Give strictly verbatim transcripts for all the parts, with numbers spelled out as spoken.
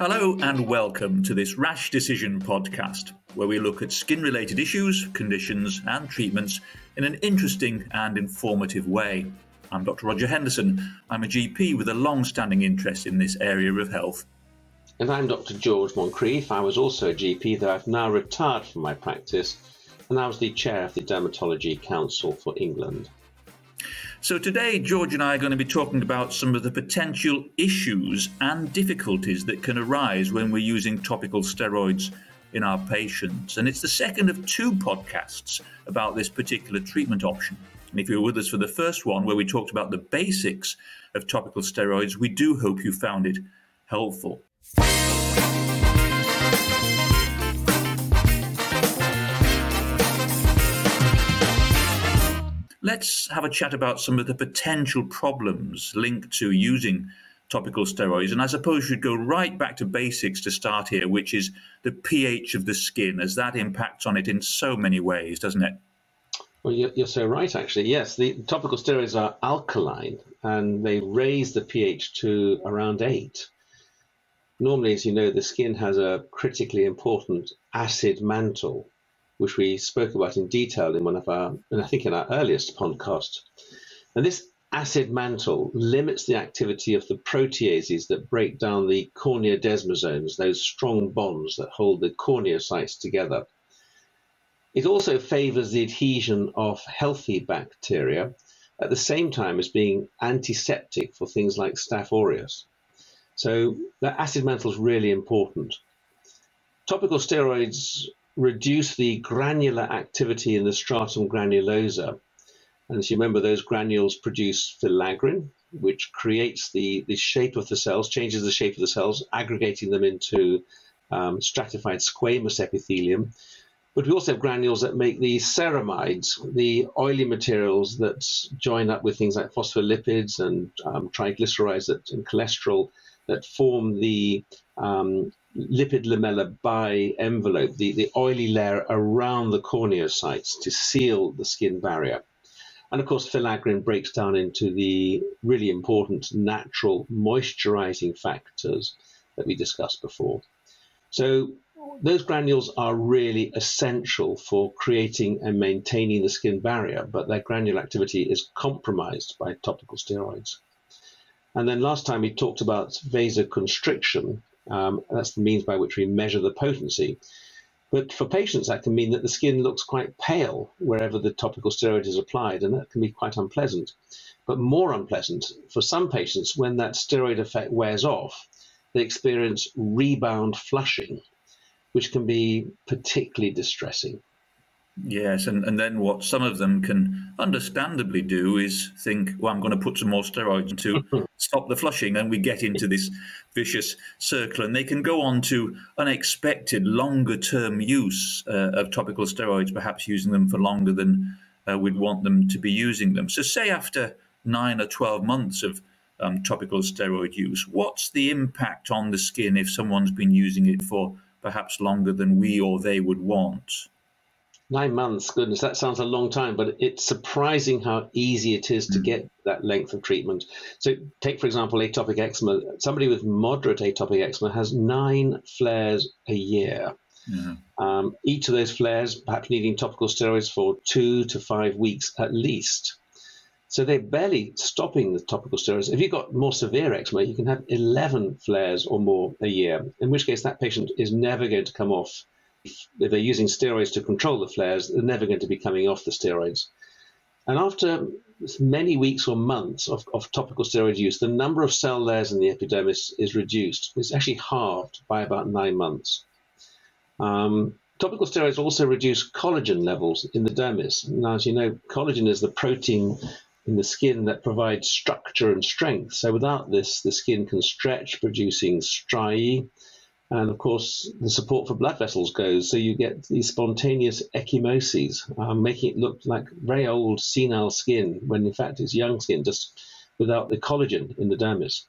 Hello and welcome to this Rash Decision podcast, where we look at skin-related issues, conditions and treatments in an interesting and informative way. I'm Doctor Roger Henderson. I'm a G P with a long-standing interest in this area of health. And I'm Doctor George Moncrief. I was also a G P, though I've now retired from my practice, and I was the chair of the Dermatology Council for England. So today, George and I are going to be talking about some of the potential issues and difficulties that can arise when we're using topical steroids in our patients. And it's the second of two podcasts about this particular treatment option. And if you were with us for the first one, where we talked about the basics of topical steroids, we do hope you found it helpful. Let's have a chat about some of the potential problems linked to using topical steroids. And I suppose you'd go right back to basics to start here, which is the pH of the skin, as that impacts on it in so many ways, doesn't it? Well, you're so right, actually. Yes, the topical steroids are alkaline, and they raise the pH to around eight. Normally, as you know, the skin has a critically important acid mantle, which we spoke about in detail in one of our, and I think in our earliest podcast. And this acid mantle limits the activity of the proteases that break down the corneodesmosomes, those strong bonds that hold the corneocytes together. It also favors the adhesion of healthy bacteria at the same time as being antiseptic for things like Staph aureus. So the acid mantle is really important. Topical steroids reduce the granular activity in the stratum granulosa. And as you remember, those granules produce filaggrin, which creates the, the shape of the cells, changes the shape of the cells, aggregating them into um, stratified squamous epithelium. But we also have granules that make the ceramides, the oily materials that join up with things like phospholipids and um, triglycerides that, and cholesterol that form the um, lipid lamellar bi-envelope, the, the oily layer around the corneocytes to seal the skin barrier. And of course, filaggrin breaks down into the really important natural moisturizing factors that we discussed before. So those granules are really essential for creating and maintaining the skin barrier, but their granular activity is compromised by topical steroids. And then last time we talked about vasoconstriction. Um, that's the means by which we measure the potency. But for patients, that can mean that the skin looks quite pale wherever the topical steroid is applied, and that can be quite unpleasant. But more unpleasant for some patients, when that steroid effect wears off, they experience rebound flushing, which can be particularly distressing. Yes, and, and then what some of them can understandably do is think, well, I'm going to put some more steroids to stop the flushing, and we get into this vicious circle. And they can go on to unexpected longer-term use uh, of topical steroids, perhaps using them for longer than uh, we'd want them to be using them. So say after nine or twelve months of um, topical steroid use, what's the impact on the skin if someone's been using it for perhaps longer than we or they would want? Nine months, goodness, that sounds a long time, but it's surprising how easy it is to get that length of treatment. So take, for example, atopic eczema. Somebody with moderate atopic eczema has nine flares a year. Yeah. Um, each of those flares perhaps needing topical steroids for two to five weeks at least. So they're barely stopping the topical steroids. If you've got more severe eczema, you can have eleven flares or more a year, in which case that patient is never going to come off. If they're using steroids to control the flares, they're never going to be coming off the steroids. And after many weeks or months of, of topical steroid use, the number of cell layers in the epidermis is reduced. It's actually halved by about nine months. Um, topical steroids also reduce collagen levels in the dermis. Now, as you know, collagen is the protein in the skin that provides structure and strength. So without this, the skin can stretch, producing striae. And of course, the support for blood vessels goes, so you get these spontaneous ecchymoses, um, making it look like very old, senile skin, when in fact it's young skin, just without the collagen in the dermis.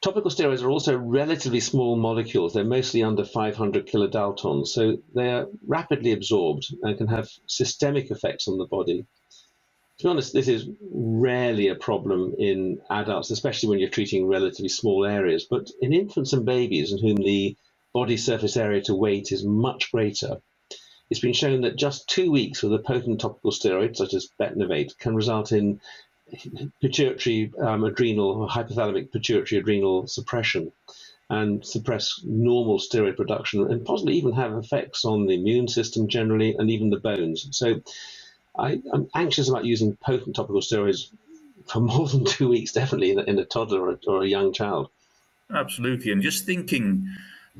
Topical steroids are also relatively small molecules. They're mostly under five hundred kilodaltons, so they're rapidly absorbed and can have systemic effects on the body. To be honest, this is rarely a problem in adults, especially when you're treating relatively small areas. But in infants and babies, in whom the body surface area to weight is much greater, it's been shown that just two weeks with a potent topical steroid, such as Betnovate, can result in pituitary um, adrenal, or hypothalamic-pituitary-adrenal suppression, and suppress normal steroid production, and possibly even have effects on the immune system generally, and even the bones. So I, I'm anxious about using potent topical steroids for more than two weeks, definitely, in a, in a toddler or, or a young child. Absolutely. And just thinking,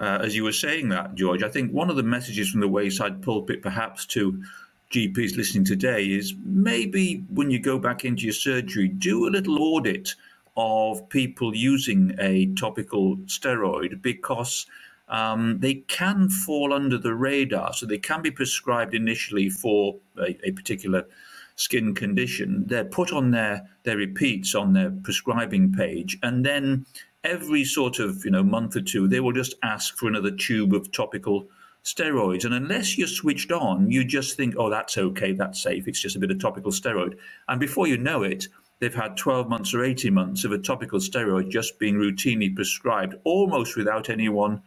uh, as you were saying that, George, I think one of the messages from the Wayside Pulpit, perhaps to G Ps listening today, is maybe when you go back into your surgery, do a little audit of people using a topical steroid, because um, they can fall under the radar. So they can be prescribed initially for a, a particular skin condition. They're put on their, their repeats on their prescribing page, and then every sort of you know month or two, they will just ask for another tube of topical steroids. And unless you're switched on, you just think, oh, that's okay, that's safe, it's just a bit of topical steroid. And before you know it, they've had twelve months or eighteen months of a topical steroid just being routinely prescribed, almost without anyone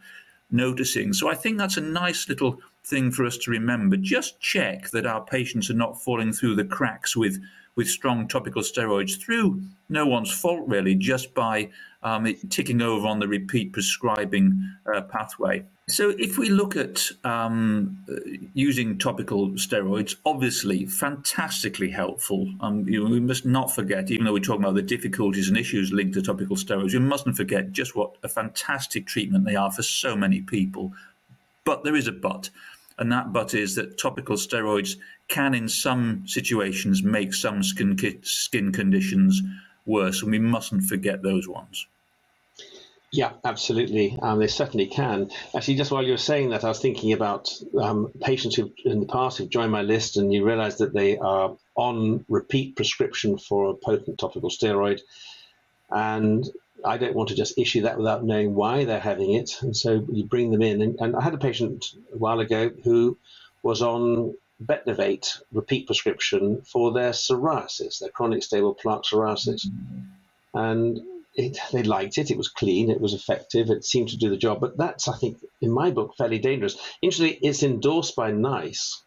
noticing. So I think that's a nice little thing for us to remember. Just check that our patients are not falling through the cracks with, with strong topical steroids through no one's fault, really, just by um, it ticking over on the repeat prescribing uh, pathway. So if we look at um, using topical steroids, obviously fantastically helpful. Um, you know, we must not forget, even though we're talking about the difficulties and issues linked to topical steroids, we mustn't forget just what a fantastic treatment they are for so many people. But there is a but, and that but is that topical steroids can in some situations make some skin, skin conditions worse, and we mustn't forget those ones. Yeah, absolutely. Um, they certainly can. Actually, just while you were saying that, I was thinking about um, patients who in the past have joined my list, and you realize that they are on repeat prescription for a potent topical steroid. And I don't want to just issue that without knowing why they're having it. And so you bring them in. And, and I had a patient a while ago who was on Betnovate repeat prescription for their psoriasis, their chronic stable plaque psoriasis. Mm-hmm. And It, they liked it, it was clean, it was effective, it seemed to do the job. But that's, I think, in my book, fairly dangerous. Interestingly, it's endorsed by NICE.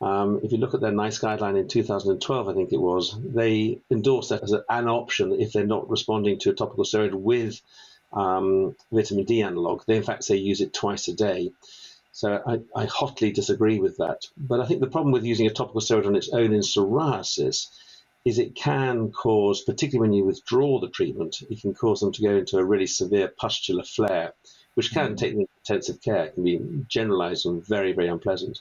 Um, if you look at their NICE guideline in two thousand twelve, I think it was, they endorsed that as an option if they're not responding to a topical steroid with um, vitamin D analog. They, in fact, say use it twice a day. So I, I hotly disagree with that. But I think the problem with using a topical steroid on its own in psoriasis is it can cause, particularly when you withdraw the treatment, it can cause them to go into a really severe pustular flare, which can take them to intensive care. It can be generalized and very, very unpleasant.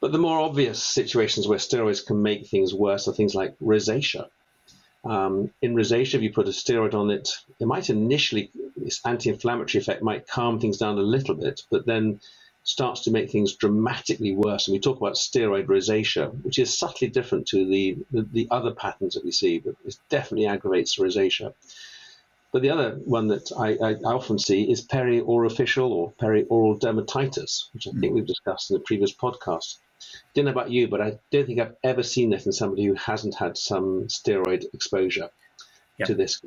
But the more obvious situations where steroids can make things worse are things like rosacea. Um, in rosacea, if you put a steroid on it, it might initially, this anti-inflammatory effect might calm things down a little bit, but then starts to make things dramatically worse. And we talk about steroid rosacea, which is subtly different to the, the, the other patterns that we see, but it definitely aggravates rosacea. But the other one that I, I, I often see is periorophyseal or perioral dermatitis, which I think mm. we've discussed in the previous podcast. Don't know about you, but I don't think I've ever seen it in somebody who hasn't had some steroid exposure yep. to this.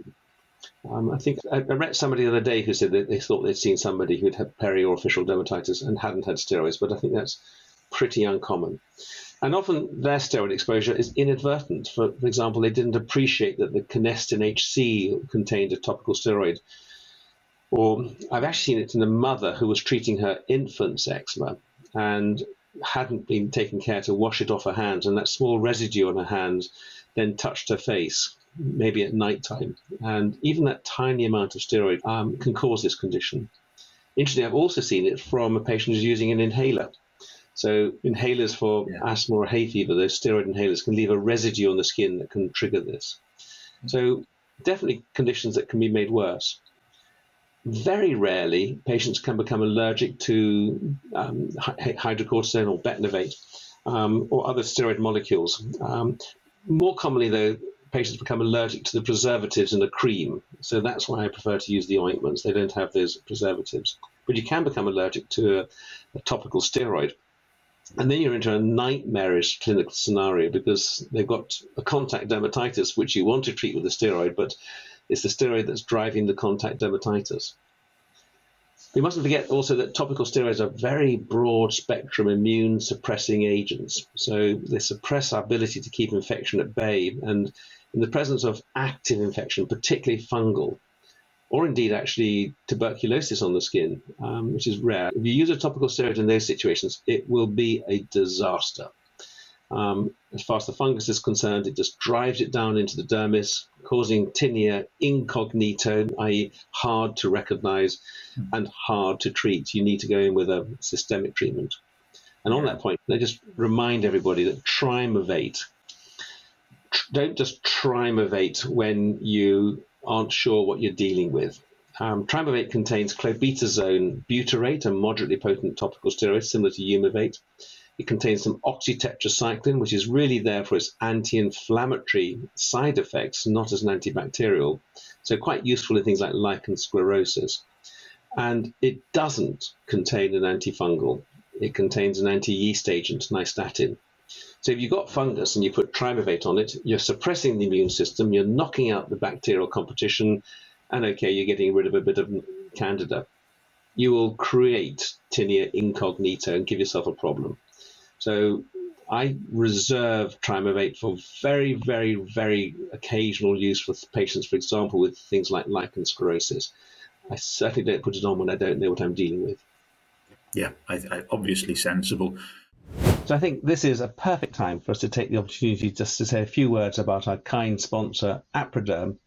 Um, I think I, I read somebody the other day who said that they thought they'd seen somebody who'd had periorophyseal dermatitis and hadn't had steroids, but I think that's pretty uncommon. And often their steroid exposure is inadvertent. For, for example, they didn't appreciate that the Canesten H C contained a topical steroid. Or I've actually seen it in a mother who was treating her infant's eczema and hadn't been taking care to wash it off her hands, and that small residue on her hands then touched her face, maybe at night time. And even that tiny amount of steroid um, can cause this condition. Interestingly, I've also seen it from a patient who's using an inhaler. So inhalers for yeah. asthma or hay fever, those steroid inhalers can leave a residue on the skin that can trigger this. Mm-hmm. So definitely conditions that can be made worse. Very rarely, patients can become allergic to um, hydrocortisone or Betnovate um, or other steroid molecules. Um, more commonly, though, patients become allergic to the preservatives in the cream. So that's why I prefer to use the ointments. They don't have those preservatives. But you can become allergic to a, a topical steroid. And then you're into a nightmarish clinical scenario because they've got a contact dermatitis, which you want to treat with a steroid, but it's the steroid that's driving the contact dermatitis. We mustn't forget also that topical steroids are very broad spectrum immune suppressing agents. So they suppress our ability to keep infection at bay. And in the presence of active infection, particularly fungal, or indeed actually tuberculosis on the skin, um, which is rare. If you use a topical steroid in those situations, it will be a disaster. Um, as far as the fungus is concerned, it just drives it down into the dermis, causing tinea incognito, that is hard to recognize and hard to treat. You need to go in with a systemic treatment. And on that point, I just remind everybody that Trimovate, don't just Trimovate when you aren't sure what you're dealing with. Um, Trimovate contains clobetasone butyrate, a moderately potent topical steroid similar to Eumovate. It contains some oxytetracycline, which is really there for its anti-inflammatory side effects, not as an antibacterial. So quite useful in things like lichen sclerosis. And it doesn't contain an antifungal. It contains an anti-yeast agent, nystatin. So if you've got fungus and you put Trimovate on it, you're suppressing the immune system, you're knocking out the bacterial competition, and okay, you're getting rid of a bit of candida. You will create tinea incognito and give yourself a problem. So I reserve Trimovate for very, very, very occasional use for patients, for example, with things like lichen sclerosis. I certainly don't put it on when I don't know what I'm dealing with. Yeah, I, I, obviously sensible. So I think this is a perfect time for us to take the opportunity just to say a few words about our kind sponsor, AproDerm,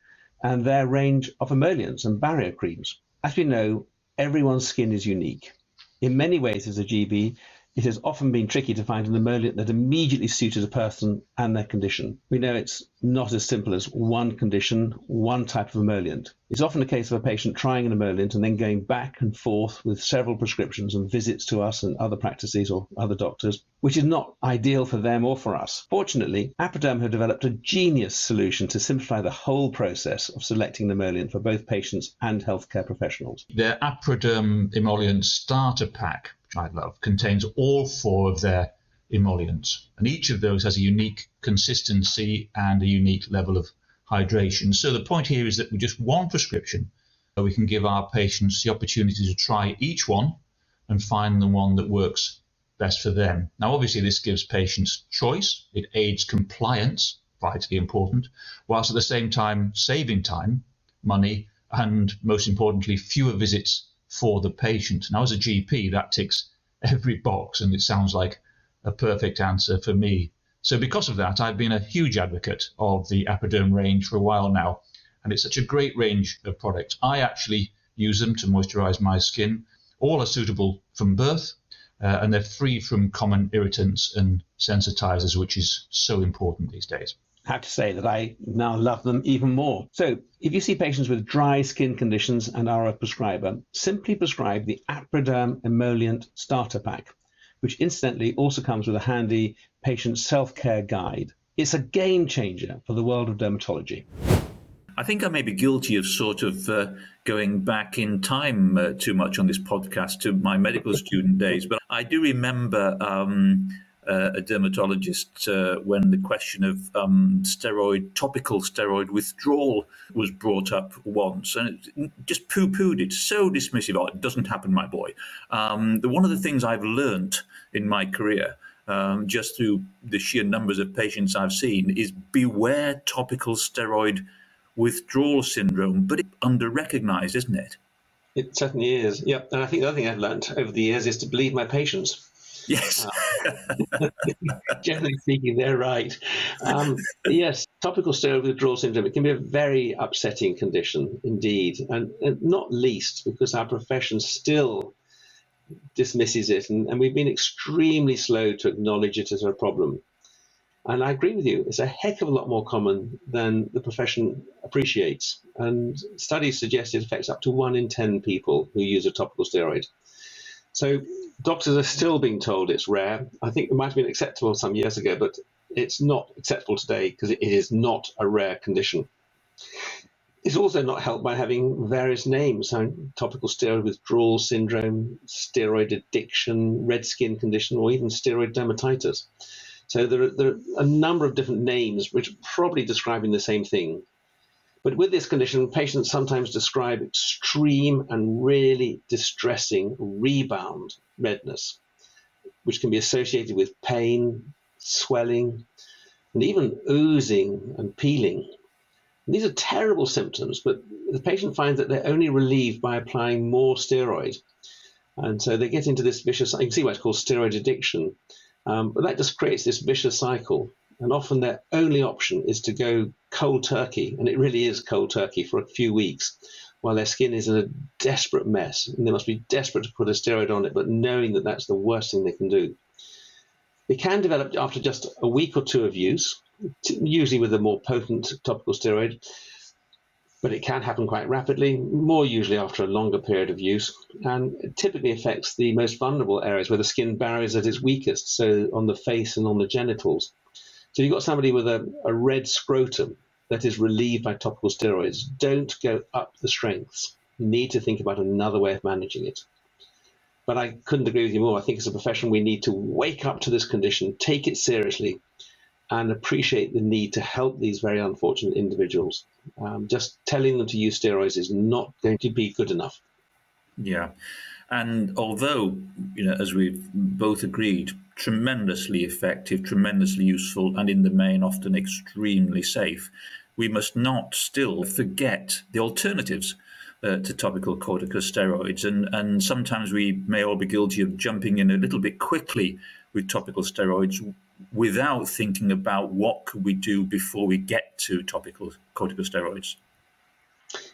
and their range of emollients and barrier creams. As we know, everyone's skin is unique. In many ways, as a G B, it has often been tricky to find an emollient that immediately suited a person and their condition. We know it's not as simple as one condition, one type of emollient. It's often a case of a patient trying an emollient and then going back and forth with several prescriptions and visits to us and other practices or other doctors, which is not ideal for them or for us. Fortunately, AproDerm have developed a genius solution to simplify the whole process of selecting an emollient for both patients and healthcare professionals. Their AproDerm Emollient Starter Pack, I love, contains all four of their emollients, and each of those has a unique consistency and a unique level of hydration. So the point here is that with just one prescription, we can give our patients the opportunity to try each one and find the one that works best for them. Now, obviously, this gives patients choice. It aids compliance, vitally important, whilst at the same time saving time, money, and most importantly, fewer visits for the patient. Now, as a G P, that ticks every box, and it sounds like a perfect answer for me. So because of that, I've been a huge advocate of the AproDerm range for a while now, and it's such a great range of products. I actually use them to moisturize my skin. All are suitable from birth, uh, and they're free from common irritants and sensitizers, which is so important these days. I have to say that I now love them even more. So if you see patients with dry skin conditions and are a prescriber, simply prescribe the AproDerm Emollient Starter Pack, which incidentally also comes with a handy patient self-care guide. It's a game changer for the world of dermatology. I think I may be guilty of sort of uh, going back in time uh, too much on this podcast to my medical student days, but I do remember um, Uh, a dermatologist uh, when the question of um, steroid, topical steroid withdrawal was brought up once, and it just poo-pooed it, so dismissive. Oh, it doesn't happen, my boy. Um, the, one of the things I've learnt in my career, um, just through the sheer numbers of patients I've seen, is beware topical steroid withdrawal syndrome, but it's under-recognised, isn't it? It certainly is, yep. And I think the other thing I've learnt over the years is to believe my patients. Yes. uh, generally speaking, they're right. Um, yes, topical steroid withdrawal syndrome, it can be a very upsetting condition indeed, and, and not least because our profession still dismisses it, and, and we've been extremely slow to acknowledge it as a problem. And I agree with you, it's a heck of a lot more common than the profession appreciates. And studies suggest it affects up to one in ten people who use a topical steroid. So doctors are still being told it's rare. I think it might have been acceptable some years ago, but it's not acceptable today because it is not a rare condition. It's also not helped by having various names, so topical steroid withdrawal syndrome, steroid addiction, red skin condition, or even steroid dermatitis. So there are, there are a number of different names which are probably describing the same thing. But with this condition, patients sometimes describe extreme and really distressing rebound redness, which can be associated with pain, swelling, and even oozing and peeling. These are terrible symptoms, but the patient finds that they're only relieved by applying more steroid. And so they get into this vicious, you can see why it's called steroid addiction, um, but that just creates this vicious cycle. And often their only option is to go cold turkey, and it really is cold turkey for a few weeks, while their skin is in a desperate mess. And they must be desperate to put a steroid on it, but knowing that that's the worst thing they can do. It can develop after just a week or two of use, usually with a more potent topical steroid, but it can happen quite rapidly, more usually after a longer period of use, and it typically affects the most vulnerable areas where the skin barrier is at its weakest, so on the face and on the genitals. So you've got somebody with a, a red scrotum that is relieved by topical steroids. Don't go up the strengths. You need to think about another way of managing it. But I couldn't agree with you more. I think as a profession, we need to wake up to this condition, take it seriously, and appreciate the need to help these very unfortunate individuals. Um, just telling them to use steroids is not going to be good enough. Yeah. And although, you know, as we've both agreed, tremendously effective, tremendously useful, and in the main, often extremely safe, we must not still forget the alternatives Uh, to topical corticosteroids, and and sometimes we may all be guilty of jumping in a little bit quickly with topical steroids without thinking about what could we do before we get to topical corticosteroids.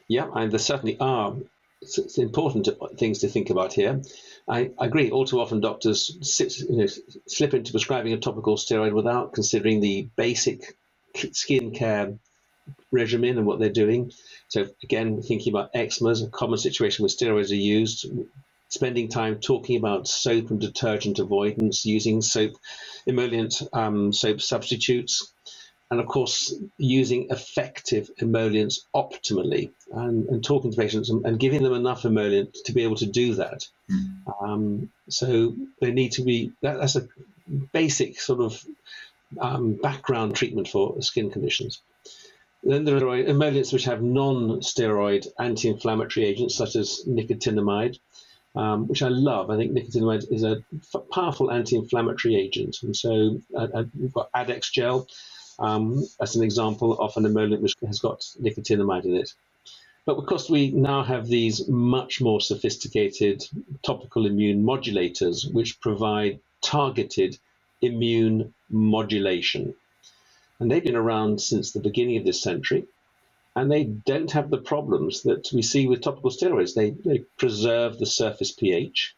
Yeah, and there certainly are it's important things to think about here. I, I agree. All too often, doctors sit, you know, slip into prescribing a topical steroid without considering the basic skin care regimen and what they're doing. So again, thinking about eczemas, a common situation where steroids are used, spending time talking about soap and detergent avoidance, using soap, emollient um, soap substitutes, and of course, using effective emollients optimally, and, and talking to patients and, and giving them enough emollient to be able to do that. Mm. Um, so they need to be, that, that's a basic sort of um, background treatment for skin conditions. Then there are emollients which have non-steroid anti-inflammatory agents, such as nicotinamide, um, which I love. I think nicotinamide is a f- powerful anti-inflammatory agent. And so uh, uh, we've got ADEX gel um, as an example of an emollient which has got nicotinamide in it. But of course, we now have these much more sophisticated topical immune modulators, which provide targeted immune modulation. And they've been around since the beginning of this century, and they don't have the problems that we see with topical steroids. They, they preserve the surface pH.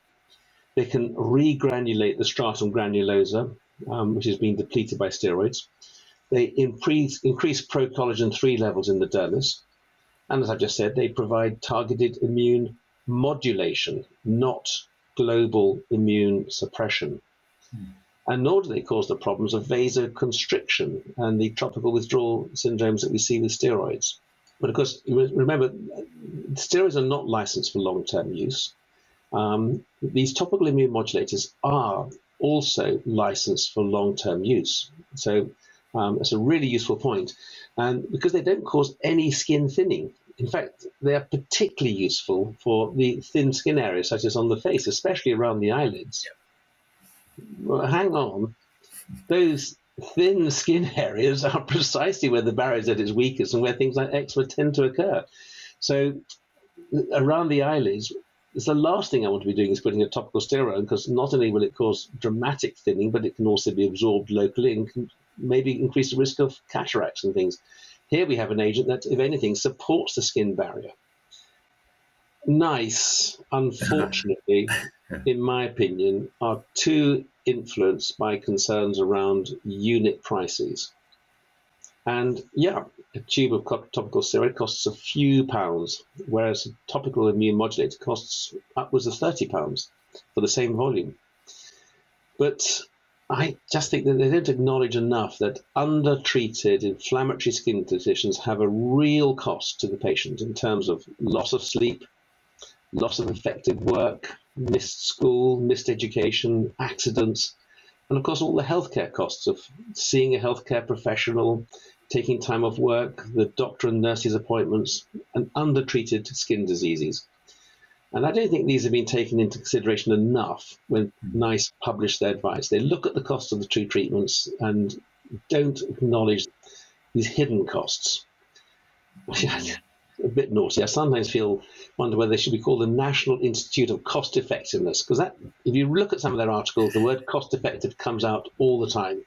They can regranulate the stratum granulosa, um, which has been depleted by steroids. They increase, increase pro-collagen three levels in the dermis. And as I've just said, they provide targeted immune modulation, not global immune suppression. Hmm. And nor do they cause the problems of vasoconstriction and the tropical withdrawal syndromes that we see with steroids. But of course, remember, steroids are not licensed for long-term use. Um, these topical immune modulators are also licensed for long-term use. So um, that's a really useful point. And because they don't cause any skin thinning. In fact, they are particularly useful for the thin skin areas, such as on the face, especially around the eyelids. Yeah. Well, hang on, those thin skin areas are precisely where the barrier is at its weakest and where things like eczema tend to occur. So around the eyelids, it's the last thing I want to be doing is putting a topical steroid, because not only will it cause dramatic thinning, but it can also be absorbed locally and can maybe increase the risk of cataracts and things. Here we have an agent that, if anything, supports the skin barrier. NICE, unfortunately, in my opinion, are too influenced by concerns around unit prices. And yeah, a tube of topical steroid costs a few pounds, whereas a topical immune modulator costs upwards of thirty pounds for the same volume. But I just think that they don't acknowledge enough that undertreated inflammatory skin conditions have a real cost to the patient in terms of loss of sleep, loss of effective work, missed school, missed education, accidents, and of course all the healthcare costs of seeing a healthcare professional, taking time off work, the doctor and nurse's appointments, and undertreated skin diseases. And I don't think these have been taken into consideration enough when NICE published their advice. They look at the cost of the two treatments and don't acknowledge these hidden costs. A bit naughty. I sometimes feel, wonder whether they should be called the National Institute of Cost Effectiveness, because that, if you look at some of their articles, the word cost effective comes out all the time.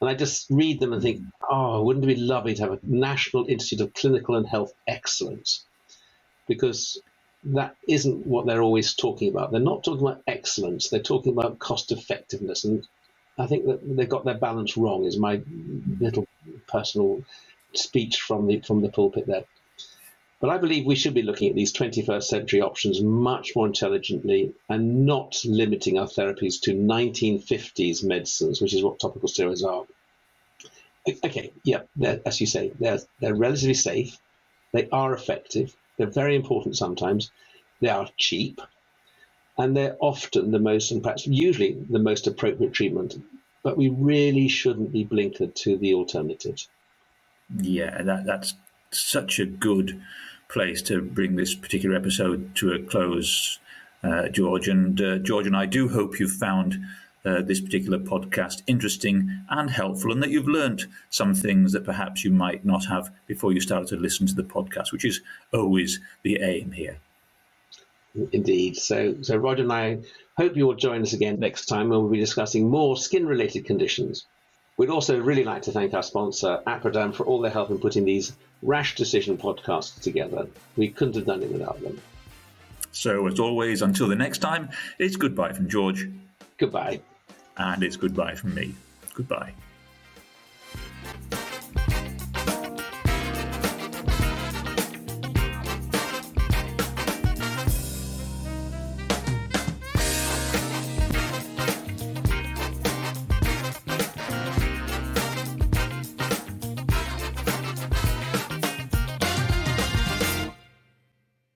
And I just read them and think, oh, wouldn't it be lovely to have a National Institute of Clinical and Health Excellence? Because that isn't what they're always talking about. They're not talking about excellence. They're talking about cost effectiveness. And I think that they got their balance wrong, is my little personal speech from the from the pulpit there. But I believe we should be looking at these twenty-first century options much more intelligently and not limiting our therapies to nineteen fifties medicines, which is what topical steroids are. Okay, yeah, as you say, they're, they're relatively safe. They are effective. They're very important sometimes. They are cheap. And they're often the most, and perhaps usually the most appropriate treatment. But we really shouldn't be blinkered to the alternatives. Yeah, that that's such a good place to bring this particular episode to a close, uh, George. And uh, George and I do hope you've found uh, this particular podcast interesting and helpful, and that you've learned some things that perhaps you might not have before you started to listen to the podcast, which is always the aim here. Indeed. So, so Roger and I hope you will join us again next time when we'll be discussing more skin-related conditions. We'd also really like to thank our sponsor, AproDerm, for all their help in putting these Rash Decision podcasts together. We couldn't have done it without them. So, as always, until the next time, it's goodbye from George. Goodbye. And it's goodbye from me. Goodbye.